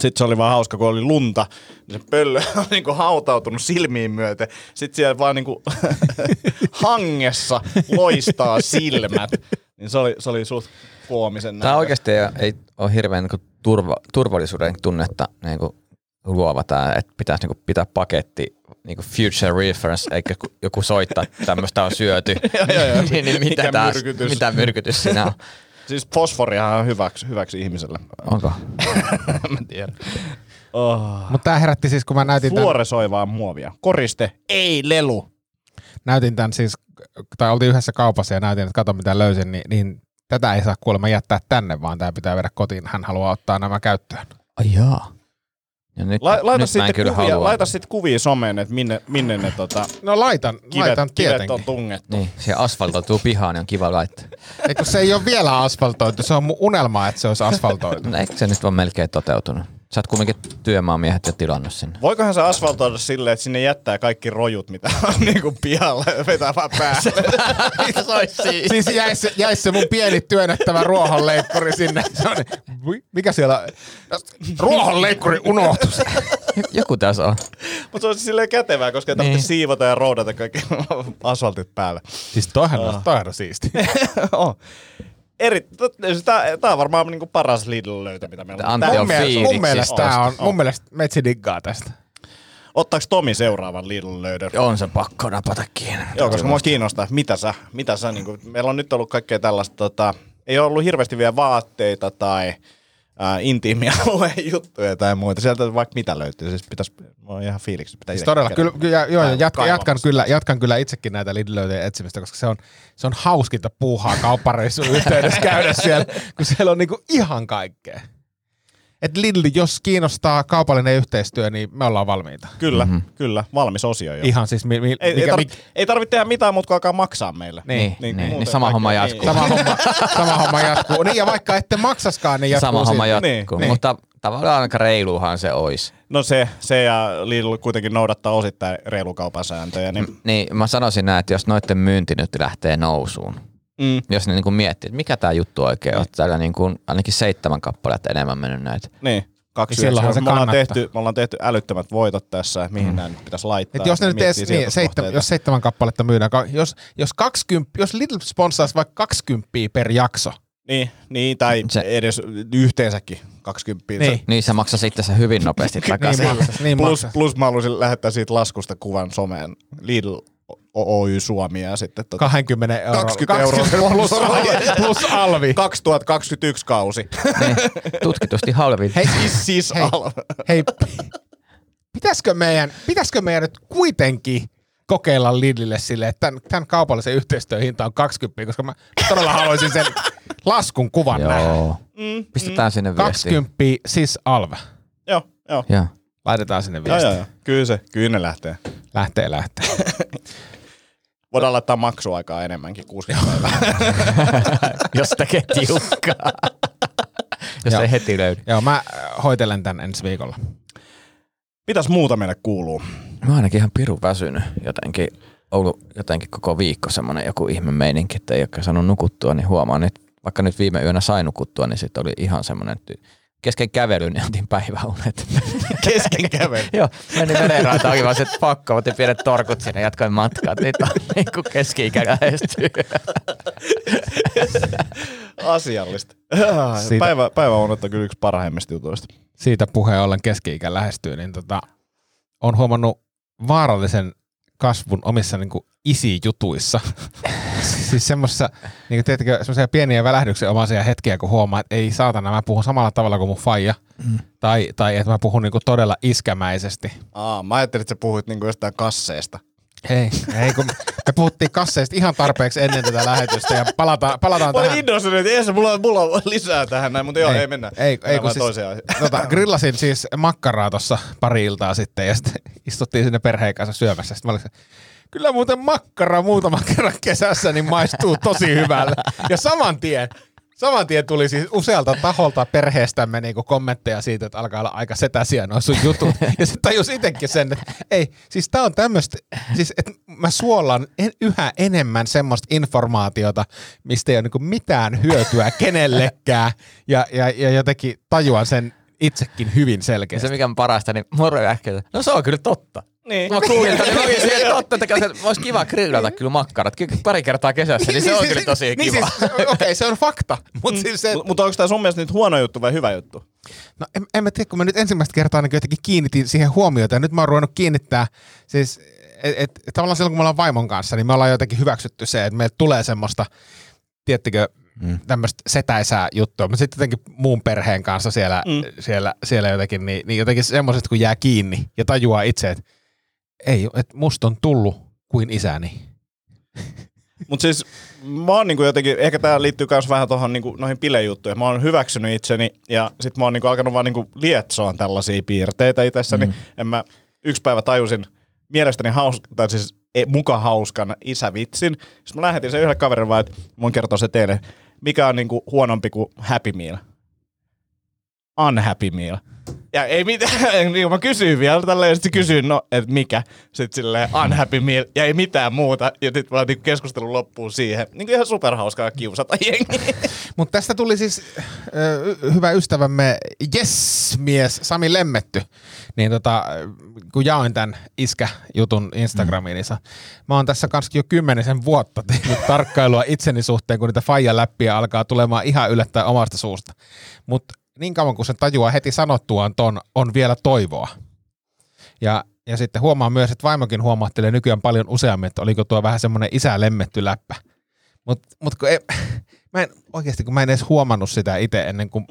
Sitten se oli vaan hauska, kun oli lunta, niin se pöllö on niinku hautautunut silmiin myöten. Sitten siellä vaan niinku hangessa loistaa silmät. Niin se oli suht koomisen. Tää oikeasti ei ole hirveän niinku turvallisuuden tunnetta niinku luova tää, että pitäisi niinku pitää paketti niinku future reference, eikä joku soittaa, että tämmöstä on syöty. Niin mitä myrkytys siinä on. Siis fosforihan on hyväksi ihmiselle. Onko? Mä tiedän. Oh. Mutta tää herätti siis, kun mä näytin tän... Fluoresoivaa muovia. Koriste, ei lelu. Näytin tän siis, tai oltiin yhdessä kaupassa ja näytin, että kato mitä löysin, niin tätä ei saa kuulemma jättää tänne, vaan tää pitää viedä kotiin. Hän haluaa ottaa nämä käyttöön. Ai jaa. Ja nyt, laita sitten kuvia someen, että minne ne No laitan tietenkin. Kivet on tungettu. Niin, se asfaltoituu pihaan, niin on kiva laittaa. Eikö se ei ole vielä asfaltoitu, se on mun unelma, että se olisi asfaltoitu. Eikö se nyt ole melkein toteutunut? Sä oot kuitenkin työmaamiehet jo tilannut sinne. Voikohan se asfaltoida silleen, että sinne jättää kaikki rojut, mitä on niinku pihalle ja vetää vaan päälle? Siis jäis se mun pieni työnnettävä ruohonleikkuri sinne. Mikä siellä? Ruohonleikkuri unohtus. Joku tässä on. Mutta se olisi silleen kätevää, koska ei tarvitse siivota ja roudata kaikki asfaltit päälle. Siis toihan on siisti. Tämä on varmaan niinku paras Lidl löytö, mitä meillä on. Mun mielestä metsi diggaa tästä. Ottaako Tomi seuraavan Lidl löydön? On se pakko napata kiinni. Joo, koska mua kiinnostaa, mitä sä niinku, meillä on nyt ollut kaikkea tällaista, ei ole ollut hirveästi vielä vaatteita tai intiimiä juttuja tai muuta. Sieltä vaikka mitä löytyy, siis pitäisi, on ihan fiiliksi. Siis todella, jatkan kyllä itsekin näitä Lidl-löytöjen etsimistä, koska se on hauskinta puuhaa kauppareissun yhteydessä käydä siellä, kun siellä on niinku ihan kaikkea. Et Lidl, jos kiinnostaa kaupallinen yhteistyö, niin me ollaan valmiita. Kyllä, valmis osio jo. Ihan siis... Ei tarvitse tehdä mitään, mutta kun alkaa maksaa meille. Niin sama homma jatkuu. Sama homma jatkuu. Niin, ja vaikka ette maksaskaan, niin jatkuu. Sama homma jatkuu, mutta tavallaan aika reiluuhan se olisi. No se ja Lidl kuitenkin noudattaa osittain reilukaupan sääntöjä. Niin, mä sanoisin näin, että jos noiden myynti nyt lähtee nousuun, jos ne niinku miettii, että mikä tää juttu oikein on. Täällä niinku ainakin 7 kappaletta enemmän mennyt näitä. Niin, 2 se me ollaan tehty älyttömät voitot tässä, mihin nämä nyt pitäisi laittaa. Et jos ne nyt jos 7 kappaletta myydään, jos Lidl sponsaisi vaikka 20 per jakso. Niin tai se, edes yhteensäkin 20. Niin se maksaa sitten se hyvin nopeasti takaisin. Plus mä haluaisin lähettää siitä laskusta kuvan someen Lidl Oy Suomi ja sitten 20 euroa plus alvi. 2021 kausi. Niin, tutkitusti halvin. Hei, pitäisikö meidän nyt kuitenkin kokeilla Lidlille silleen, että tämän kaupallisen yhteistyön hinta on 20, koska mä todella haluaisin sen laskun kuvan nähdä. Pistetään sinne viesti. 20 siis alve. Joo. Laitetaan sinne viesti. Joo. Kyllä ne lähtee. Lähtee. Voidaan laittaa maksuaikaa enemmänkin, 60 päivää. Jos tekee tiukkaa. Jos ei heti löydy. Joo, mä hoitelen tän ensi viikolla. Mitäs muuta meille kuuluu? Mä ainakin ihan pirun väsynyt jotenkin. Ollut jotenkin koko viikko semmonen joku ihme meininki, että ei ole saanut nukuttua, niin huomaan, että vaikka nyt viime yönä sai nukuttua, niin sit oli ihan semmonen... Kesken kävelyn niin otin päiväunet. Kesken kävelyn? Joo, menin merenrantaakin vaan se pakko, otin pienet torkut sinne, jatkoin matkaa. Nyt on niin kuin keski-ikä lähestyy. Asiallista. Päiväunet on kyllä yksi parhaimmista jutuista. Siitä puheen ollen keski-ikä lähestyy, niin on huomannut vaarallisen kasvun omissa niin kuin isi-jutuissa. Siis semmoisia pieniä välähdyksen omaisia hetkiä, kun huomaa, että ei saatana, mä puhun samalla tavalla kuin mun faija. Tai että mä puhun niinku todella iskämäisesti. Mä ajattelin, että sä puhuit niinku jostain kasseesta. Hei, kun me puhuttiin kasseista ihan tarpeeksi ennen tätä lähetystä ja palataan tähän. Olin innostunut, että ees, mulla on lisää tähän näin, mutta joo, ei mennä. Ei kun siis, grillasin siis makkaraa tuossa pari iltaa sitten ja sitten istuttiin sinne perheen kanssa syömässä. Sitten mä olin, kyllä muuten makkara muutama kerran kesässä niin maistuu tosi hyvällä. Ja saman tien tuli siis usealta taholta perheestämme niinku kommentteja siitä, että alkaa olla aika setäsiä nuo sun jutut. Ja sitten tajus itsekin sen, että ei, siis tää on tämmöstä, siis että mä suolan yhä enemmän semmoista informaatiota, mistä ei ole niinku mitään hyötyä kenellekään. Ja jotenkin tajuan sen itsekin hyvin selkeästi. Se mikä on parasta, niin moro äkkiä. No se on kyllä totta. Niin. Mä kuulin, että totta, että olisi kiva grillata kyllä makkarat pari kertaa kesässä, niin se on kyllä tosi kiva. Niin siis, okei, se on fakta. Mutta siis onko tämä sun mielestä nyt huono juttu vai hyvä juttu? No en mä tiedä, kun mä nyt ensimmäistä kertaa jotenkin kiinnitin siihen huomiota, ja nyt mä oon ruvennut kiinnittää, siis tavallaan silloin kun me ollaan vaimon kanssa, niin me ollaan jotenkin hyväksytty se, että meille tulee semmoista, tiettikö, tämmöistä setäisää juttua, mutta sitten jotenkin muun perheen kanssa siellä jotenkin, niin jotenkin semmoiset kun jää kiinni ja tajuaa itse, että ei, että musta on tullut kuin isäni. Mutta siis mä oon niinku jotenkin, ehkä tää liittyy myös vähän tohon niinku noihin bilejuttuihin. Mä oon hyväksynyt itseni ja sit mä oon niinku alkanut vaan niinku lietsoa tällaisia piirteitä itsessäni. Yksi päivä tajusin mielestäni hauskan isävitsin. Sitten mä lähetin sen yhdelle kaverille vaan, että mun kertoo se teille, mikä on niinku huonompi kuin Happy Meal. Unhappy Meal. Ja ei mitään, niin mä kysyin vielä tälleen, ja sit kysyin, no, että mikä, sit silleen unhappy meal, ja ei mitään muuta, ja sit vaan niinku keskustelun loppuun siihen. Niinku ihan superhauskaa kiusata jengiä. Mut tästä tuli siis hyvä ystävämme mies Sami Lemmetty, niin kun jaoin tän iskäjutun Instagramiinsa. Mä oon tässä kanssa jo 10 vuotta tehnyt tarkkailua itseni suhteen, kun niitä faijaläppiä alkaa tulemaan ihan yllättäen omasta suusta. Mut niin kauan kun sen tajuaa heti sanottuaan ton, on vielä toivoa. Ja sitten huomaa myös, että vaimokin huomaattelee nykyään paljon useammin, että oliko tuo vähän semmoinen isä lemmetty läppä. Mut mä en edes huomannut sitä itse ennen kuin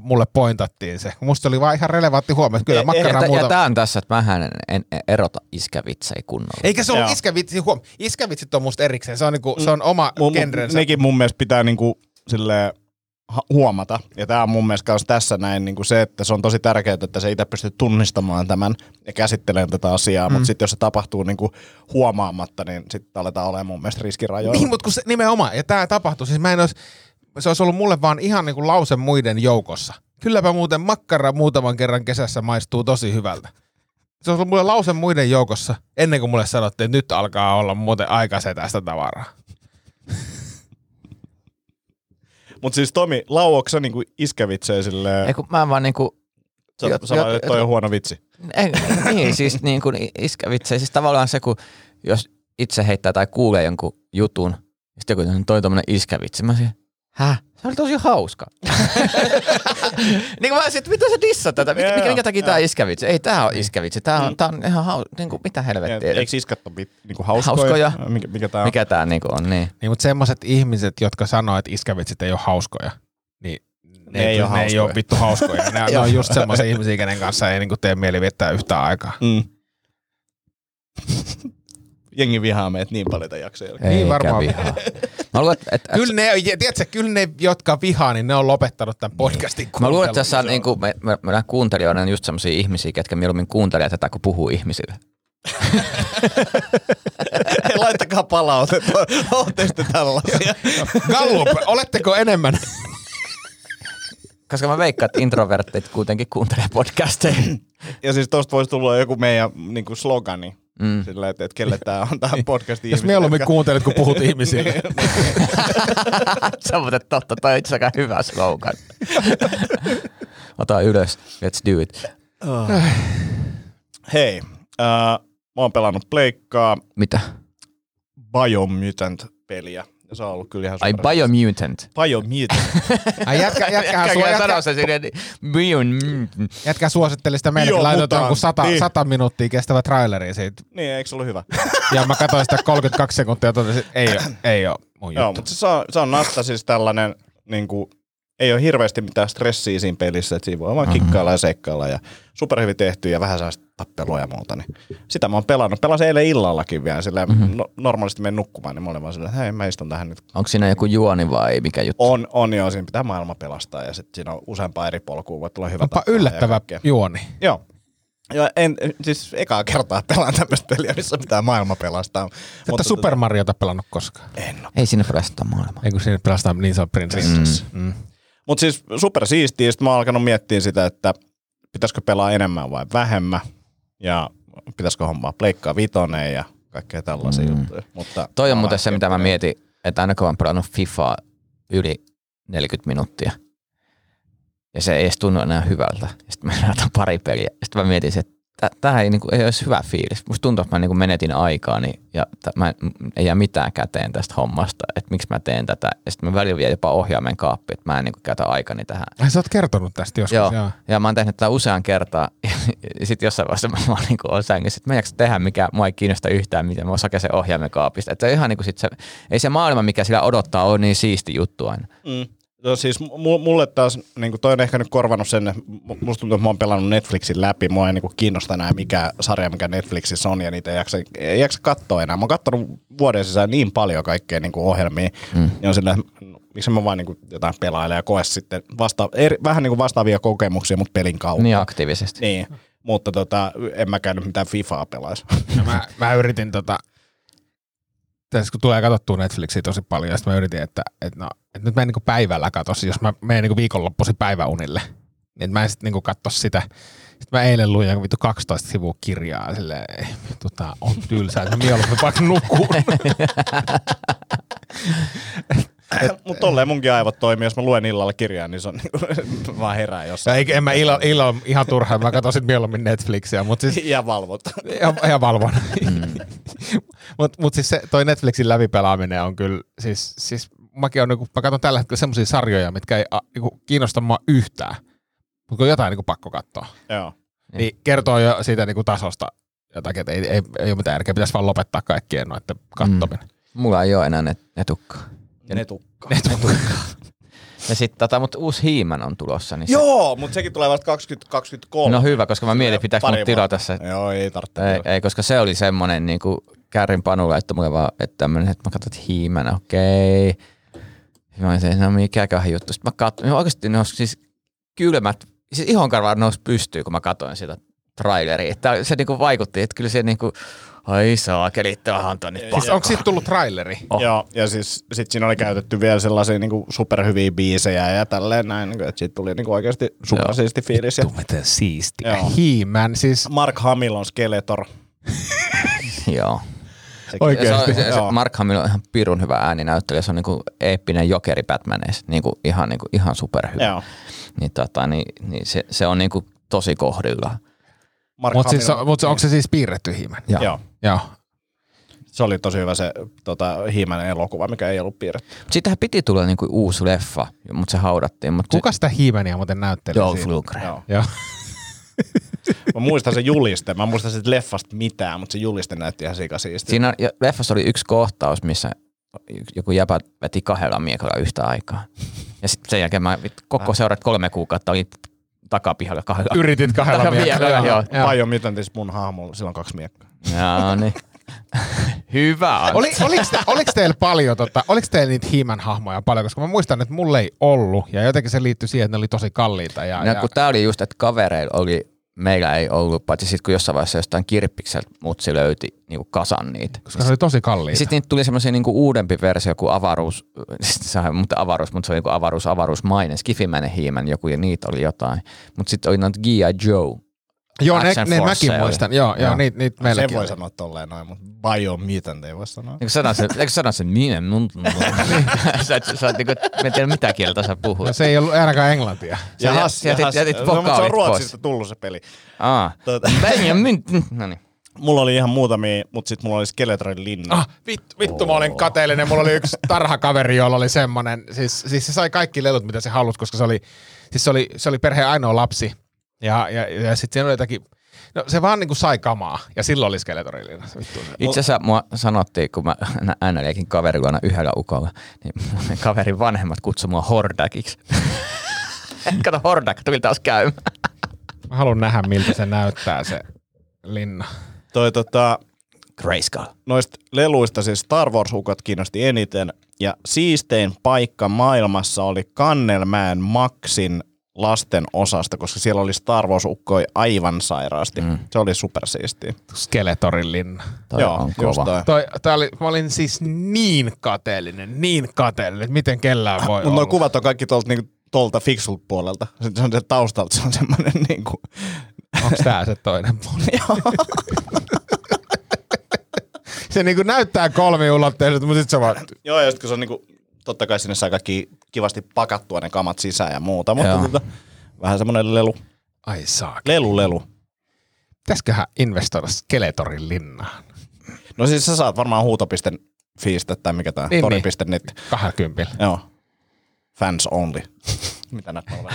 mulle pointattiin se. Musta oli vaan ihan relevantti huomio. Kyllä makkara muuta. Ja tää on tässä, että mähän en erota iskävitsejä kunnolla. Eikä se ole iskävitsi huomio. Iskävitsit on musta erikseen. Se on, niinku, se on oma genrensä. Nekin mun mielestä pitää niinku silleen huomata. Ja tämä on mun mielestä myös tässä näin niin kuin se, että se on tosi tärkeää, että sä itse pystyt tunnistamaan tämän ja käsittelemään tätä asiaa, mutta sitten jos se tapahtuu niin kuin huomaamatta, niin sitten aletaan olemaan mun mielestä riskirajoilla. Niin, mutta kun se nimenomaan, ja tämä tapahtuu, siis se olisi ollut mulle vaan ihan niin kuin lause muiden joukossa. Kylläpä muuten makkara muutaman kerran kesässä maistuu tosi hyvältä. Se olisi ollut mulle lause muiden joukossa, ennen kuin mulle sanottiin, että nyt alkaa olla muuten aikaisen tästä tavaraa. Mut siis Tomi, lauoiko sä niinku iskävitsejä silleen? Ei kun mä vaan niinku... Sä että toi on huono vitsi. Ei, niin, siis niinku iskävitsejä. Siis tavallaan se, kun jos itse heittää tai kuulee jonkun jutun, ja sitten joku toi tommonen iskävitsi, mä siihen, häh? Se oli tosi hauska. Niin mä sit, mitä sä dissat tätä? Mikä takia tää iskävitsi? Ei tää on iskävitsi, tää on ihan hauska, niinku mitä helvettiä. Eikö iskat on niinku hauskoja? Mikä tää niinku on, niin. Niin, mut semmoset ihmiset, jotka sanoo, että iskävitsit ei oo hauskoja, niin ne ei oo vittu hauskoja. Ne on just semmoset ihmisiä, kenen kanssa ei niinku tee mieli viettää yhtään aikaa. Jengi vihaa meitä niin paljon tämän jakson jälkeen. Niin varmaan vihaa. Mä luulen, että kyllä ne, jotka vihaa, niin ne on lopettanut tämän podcastin kuuntelun. Mä luulen, että tässä on niin kuin, meidän kuuntelijoina on just semmosia ihmisiä, ketkä mieluummin kuuntelee tätä, kun puhuu ihmisille. Laittakaa palautetta. Ootte sitten tällaisia. Gallup, oletteko enemmän? Koska mä veikkaan, että introvertit kuitenkin kuuntelee podcasteja. Ja siis tosta voisi tulla joku meidän niin kuin slogani. Sillä että kelle tää on tää podcast ihmisille. Jos mieluummin kuuntelet, kun puhut ihmisille. Se on muuten totta, toi on itse aika hyvä slogan. Ota ylös, let's do it. Hei, mä oon pelannut pleikkaa. Mitä? Biomutant-peliä. Ja se on ollut kyllä ihan suoraan. Ai Biomutant. Ai jätkähän suositteli sitä meillekin. Laitetaan joku 100 minuuttia kestävä traileri siitä. Niin, eikö se ollut hyvä? Ja mä katsoin sitä 32 sekuntia ja totesin, ei oo mun juttu. Joo, mutta se on nasta siis tällainen niinku ei ole hirveästi mitään stressiä siinä pelissä, että siinä voi vaan kikkailla ja seikkailla ja superhyvin tehty ja vähän sellaista tappelua ja muuta. Niin sitä mä oon pelannut. Pelasin eilen illallakin vielä, sillä normaalisti menen nukkumaan, niin mä olin vaan sillä, että hei mä istun tähän nyt. Onko siinä joku juoni vai mikä juttu? On joo, siinä pitää maailma pelastaa ja sitten siinä on useampaa eri polkua, voi tulla hyvä tappaa. Onpa yllättävä juoni. Joo. Ja en, siis ekaa kertaa pelaan tämmöistä peliä, missä pitää maailma pelastaa. Mutta Super Mariota pelannut koskaan? En ole. Ei sinne pelastaa maailmaa. Ei kun sinne pelastaa niin saa prinsessissa. Mutta siis super siistiä, sit mä oon alkanut miettiä sitä, että pitäisikö pelaa enemmän vai vähemmän. Ja pitäisikö hommaa pleikkaa vitoneen ja kaikkea tällaisia juttuja. Mutta toi on muuten se, mitä mä mietin, että aina kun mä oon pelannut FIFAa yli 40 minuuttia. Ja se ei edes tunnu enää hyvältä. Sitten mä otan pari peliä. Sitten mä mietin, että tämähän ei, ei olisi hyvä fiilis. Musta tuntuu, että mä menetin aikaani ja mä ei jää mitään käteen tästä hommasta, että miksi mä teen tätä. Ja sitten mä välillä vielä jopa ohjaimen kaappiin, että mä en käytä aikani tähän. Sä oot kertonut tästä joskus. Joo. Ja mä oon tehnyt tätä usean kertaa. Ja sitten jossain vaiheessa mä oon oon sängyssä, että mä en jaksa tehdä, mikä mua ei kiinnosta yhtään, miten mä osake sen ohjaimen kaapista. Että se on ihan niin kuin sit se, ei se maailma, mikä sillä odottaa, ole niin siisti juttu aina. No siis mulle taas, niin toi on ehkä nyt korvannut sen, että musta tuntuu, että mä oon pelannut Netflixin läpi. Mua ei niin kiinnosta enää mikä sarja, mikä Netflixissä on ja niitä ei jaksa katsoa enää. Mä oon kattonut vuoden sisään niin paljon kaikkea niin ohjelmia. Ja on sillä, miksi mä vaan niin jotain pelaile ja koe sitten vähän niin vastaavia kokemuksia, mutta pelin kautta. Niin aktiivisesti. Niin, mutta en mäkään nyt mitään FIFAa pelaisi. No mä yritin tässä kun tulee katsottua Netflixiä tosi paljon, ja sitten mä yritin, että nyt mä en niin päivällä katso, jos mä menen niin viikonloppuisin päiväunille, niin mä en sitten niin katso sitä. Sitten mä eilen luin joku 12 sivua kirjaa, silleen, on tylsää, että mä mieluummin vaikka nukuun. Mutta tolleen munkin aivot toimii, jos mä luen illalla kirjaa, niin se on vaan herää jossain. En mä illalla ihan turhaan, mä katson sit mieluummin Netflixiä. Mut siis, ja valvot. Ja valvon. Mut siis toi Netflixin läpipelaaminen on kyllä, siis mäkin on, mä katson tällä hetkellä semmosia sarjoja, mitkä ei kiinnosta mua yhtään, mutta on jotain pakko katsoa. Joo. Niin kertoo jo siitä tasosta jotakin, että ei ole mitään järkeä, pitäisi vaan lopettaa kaikkien noiden katsominen. Mulla ei ole enää netukkaa. Ja ne tukkaa. Ja sitten mutta uusi He-Man on tulossa. Niin joo, mutta sekin tulee vasta 2023. No hyvä, koska mä mietin, pitääkö mut tilata se. Joo, ei tarvitse. Ei, koska se oli semmoinen niinku kärrin panulla, että mulle vaan, että mä katsoin, että He-Man, okei. Ja mä ajattelin, no mikäköhän juttu. Sitten mä katsoin, oikeasti ne on siis kylmät, siis ihonkarvaan nousi pystyyn, kun mä katsoin sitä traileria. Että se niinku vaikutti, että kyllä se niinku... Ai saakeli, tämähän on nyt pakko. Siis onko siitä tullut traileri? Oh. Joo, ja siis sit siinä oli käytetty vielä sellaisia niinku superhyviä biisejä ja tälleen näin, että siitä tuli niinku oikeasti supersiisti fiilis. Vittu, miten siistiä. He-Man siis. Mark Hamill on Skeletor. Joo. Oikeasti. Se Mark Hamill on ihan pirun hyvä ääninäyttelijä, se on niinku eeppinen jokeri Batmaneissa, niinku ihan superhyvä. Joo. Niin niin se on niinku tosi kohdilla. Mutta siis, onko se siis piirretty He-Man? Joo. Se oli tosi hyvä se He-Man elokuva, mikä ei ollut piirretty. Siitähän piti tulla niinku uusi leffa, mutta se haudattiin. Kuka sitä He-Mania muuten näytteli? Joel Flugren. Joo. Mä muistan sen juliste. Mä en muista siitä leffasta mitään, mutta se juliste näytti ihan sikasiisti. Siinä leffassa oli yksi kohtaus, missä joku jäpä veti kahdella miekalla yhtä aikaa. Ja sitten sen jälkeen mä koko seurat 3 kuukautta oli... Takapihalla kahdella. Yritit kahdella miekkaa. Biomutantis mun hahmolla, sillä on 2 miekkaa. Joo, niin. Hyvä. Oliko teillä paljon, oliko teillä niitä He-Man hahmoja paljon? Koska mä muistan, että mulla ei ollut. Ja jotenkin se liittyi siihen, että ne oli tosi kalliita. Ja kun tää oli just, että kavereilla oli... Meillä ei ollut, paitsi sitten kun jossain vaiheessa jostain kirppikseltä mutsi löyti niinku kasan niitä. Koska se oli tosi kalliita. Sitten niitä tuli semmoisia niinku uudempi versio kuin avaruus, mutta se oli niinku avaruusmainen, skifimäinen He-Man joku ja niitä oli jotain. Mutta sitten oli noita G.I. Joe. Joo, ne mäkin muistan. Joo, niitä meilläkin. Sen voi sanoa tolleen noin, mutta Biomutant ei voi sanoa. Eikö sanoa sen minä? Sä oot niinku, en tiedä mitä kieltä sä puhut. No se ei ollut ainakaan englantia. Se on Ruotsista tullut se peli. Mulla oli ihan muutamia, mutta sit mulla oli Skeletorin linna. Vittu, mä olin kateellinen. Mulla oli yksi tarhakaveri, jolla oli semmonen. Siis se sai kaikki lelut, mitä se halusi, koska se oli perheen ainoa lapsi. Ja sitten siinä oli jotakin No se vaan niinku sai kamaa ja silloin oli Skeletorilla. Itse asiassa mua sanottiin, kun mä ääneliäkin kaverin luona yhdellä ukolla, niin kaverin vanhemmat kutsui mua Hordakiksi. Kato Hordak, tuli taas käymään. Mä haluan nähdä miltä se näyttää se linna. Toi Grayskull. Noista leluista siis Star Wars-ukot kiinnosti eniten ja siistein paikka maailmassa oli Kannelmäen Maxin lasten osasta, koska siellä oli Star Wars-ukkoi aivan sairaasti. Mm. Se oli supersiistiä. Skeletorin linna. Joo, just toi. Mä olin siis niin kateellinen, että miten kellään voi olla. Nuo kuvat on kaikki tuolta fiksulta puolelta. Se on se taustalta, se on semmoinen niinku... Onks tää se toinen puoli? Joo. Se niinku näyttää kolmiulotteiselta, mutta sit se vaan... Joo, ja sit kun se on niinku... Totta kai sinne saa kaikki kivasti pakattua ne kamat sisään ja muuta, mutta vähän semmonen lelu. Ai saa. Lelu. Pitäisköhän investoida Skeletorin linnaan? No siis sä saat varmaan huuto.fiistä tai mikä tää, niin, tori.net. 20. Joo. Fans only. Mitä näitä on?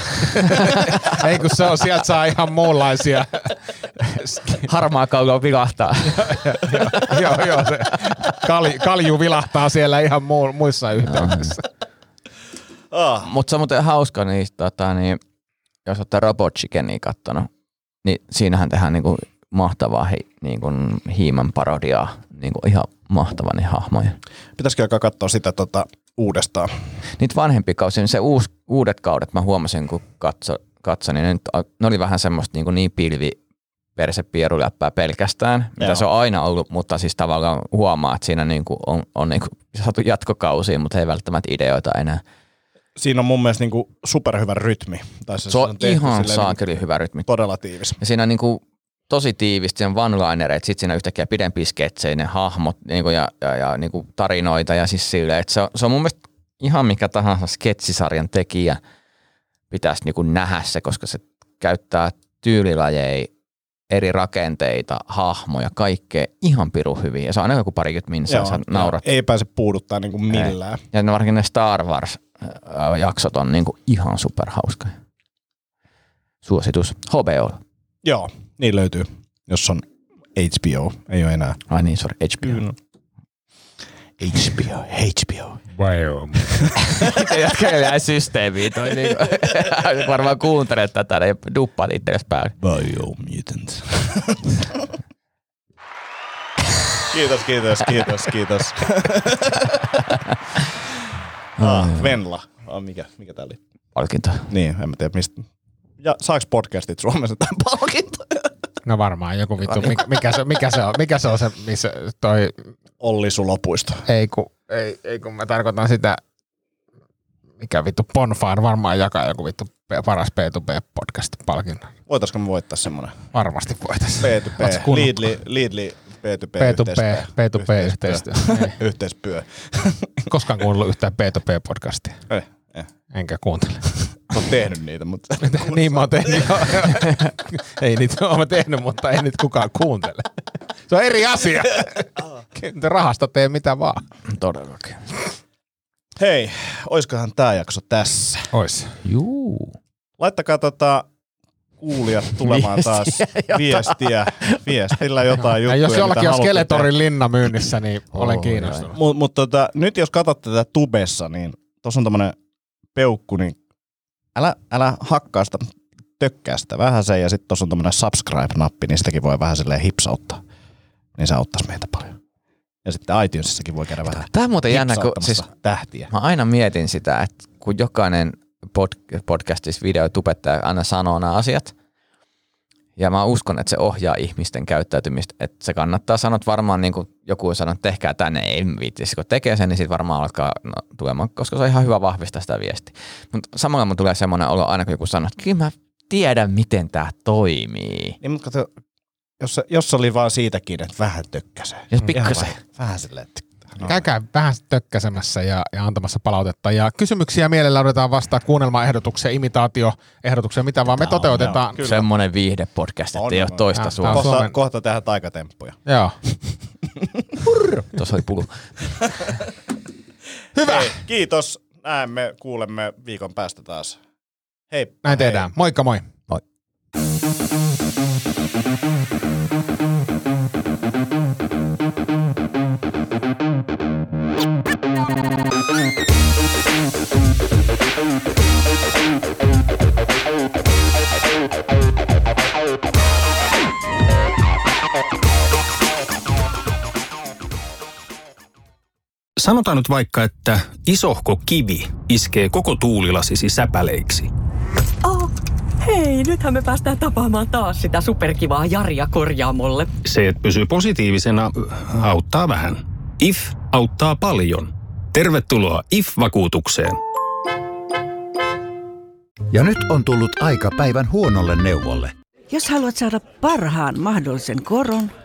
Ei kun se on, sieltä saa ihan muunlaisia. Harmaa kalju vilahtaa. Joo, se kalju vilahtaa siellä ihan muissa yhteydessä. Mutta se on muuten hauska, niin, jos olette Robot Chickenia kattonut, niin siinähän tehdään niinku mahtavaa niinku He-Man parodiaa, niinku ihan mahtavan hahmoja. Pitäisikö alkaa katsoa sitä uudestaan? Niitä vanhempi kausi, niin se uudet kaudet mä huomasin, kun katsoin, niin ne oli vähän semmoista niin pilvipersepieruläppää pelkästään, mitä se on aina ollut, mutta siis tavallaan huomaa, että siinä niin kuin on niin kuin saatu jatkokausia, mutta ei välttämättä ideoita enää. Siinä on mun mielestä niin kuin superhyvä rytmi. Se on ihan saakeli hyvä rytmi. Todella tiivis. Ja siinä on niin kuin tosi tiivisti sen one-linereet, sitten siinä yhtäkkiä pidempiä sketsejä, ne hahmot niinku, ja niinku tarinoita ja siis silleen, että se on mun mielestä ihan mikä tahansa sketsisarjan tekijä pitäisi niinku nähdä se, koska se käyttää tyylilajeja, eri rakenteita, hahmoja, kaikkea ihan pirun hyvin. Ja se on aina joku parikymmentä minsaa, sä naurat. Ei pääse puuduttaa niinku millään. Ei. Ja varsinkin ne Star Wars-jaksot on niinku ihan superhauskoja. Suositus HBO. Joo. Niin löytyy, jos on HBO. Ei ole enää. Ai niin, sorry, HBO. Mm. HBO. Biomutant. Jotka ei ole systeemiä. Varmaan kuuntelet tätä ja duppaat itsellesi päälle. Biomutant. Kiitos. Venla. Mikä tää oli? Palkinto. Niin, en mä tiedä mistä. Ja saaks podcastit Suomessa tämän palkintoja? No varmaan joku vittu. Mikä se on se, missä toi... Olli Sulopuisto. Ei kun mä tarkoitan sitä, mikä vittu Bonfire varmaan jakaa joku vittu paras P2P-podcast-palkinnon. Voitaisko me voittaa semmonen? Varmasti voitais. P2P. Lidli P2P-yhteistyö. P2P-yhteistyö. Yhteistyö. Koskaan kuunnellut yhtään P2P-podcastia. Ei. Enkä kuuntele. Mä oon tehnyt niitä, mutta... Niin mä oon tehnyt. Ei niitä oon tehnyt, mutta ei nyt kukaan kuuntele. Se on eri asia. Rahasta tee mitä vaan. Todellakin. Hei, oiskohan tää jakso tässä? Ois. Juu. Laittakaa kuulijat tulemaan taas viestillä jotain juttuja. Jos jollakin on Skeletorin linna myynnissä, niin olen kiinnostunut. Mutta nyt jos katsotte tätä tubessa, niin tossa on tämmönen peukku, niin älä hakkaa sitä, tökkää sitä vähän sen, ja sitten tuossa on tämmöinen subscribe-nappi, niin sitäkin voi vähän silleen hipsauttaa. Niin se auttaisi meitä paljon. Ja sitten iTunesissakin voi käydä vähän. Tämä on muuten jännä, kun siis tähtiä. Mä aina mietin sitä, että kun jokainen podcastissa videotubettaja aina sanoo nämä asiat, ja mä uskon, että se ohjaa ihmisten käyttäytymistä, että se kannattaa sanoa, varmaan niin kuin joku sanoo, että tehkää tänne, ei viitsisi, kun tekee sen, niin sitten varmaan alkaa tulemaan, koska se on ihan hyvä vahvistaa sitä viestiä. Mutta samalla mun tulee semmoinen olo aina, kun joku sanoo, että kyllä mä tiedän, miten tämä toimii. Niin, mutta jos oli vaan siitäkin, että vähän tökkäsee. Jos pikkasen. Vähän silleen no. Käykää vähän tökkäsemässä ja antamassa palautetta. Ja kysymyksiä mielellään odotetaan vastaan, kuunnelmaehdotuksia, imitaatioehdotuksia, mitä vaan me toteutetaan. Semmoinen viihdepodcast, ettei ole toista Suomessa. Kohta tehdään taikatemppuja. Joo. Tuossa oli pulu. Hyvä. Hei, kiitos. Näemme, kuulemme viikon päästä taas. Hei. Näin tehdään. Moikka moi. Moi. Sanotaan nyt vaikka, että isohko kivi iskee koko tuulilasisi säpäleiksi. Oh, hei, nythän me päästään tapaamaan taas sitä superkivaa Jaria korjaamolle. Se, että pysyy positiivisena, auttaa vähän. IF auttaa paljon. Tervetuloa IF-vakuutukseen. Ja nyt on tullut aika päivän huonolle neuvolle. Jos haluat saada parhaan mahdollisen koron,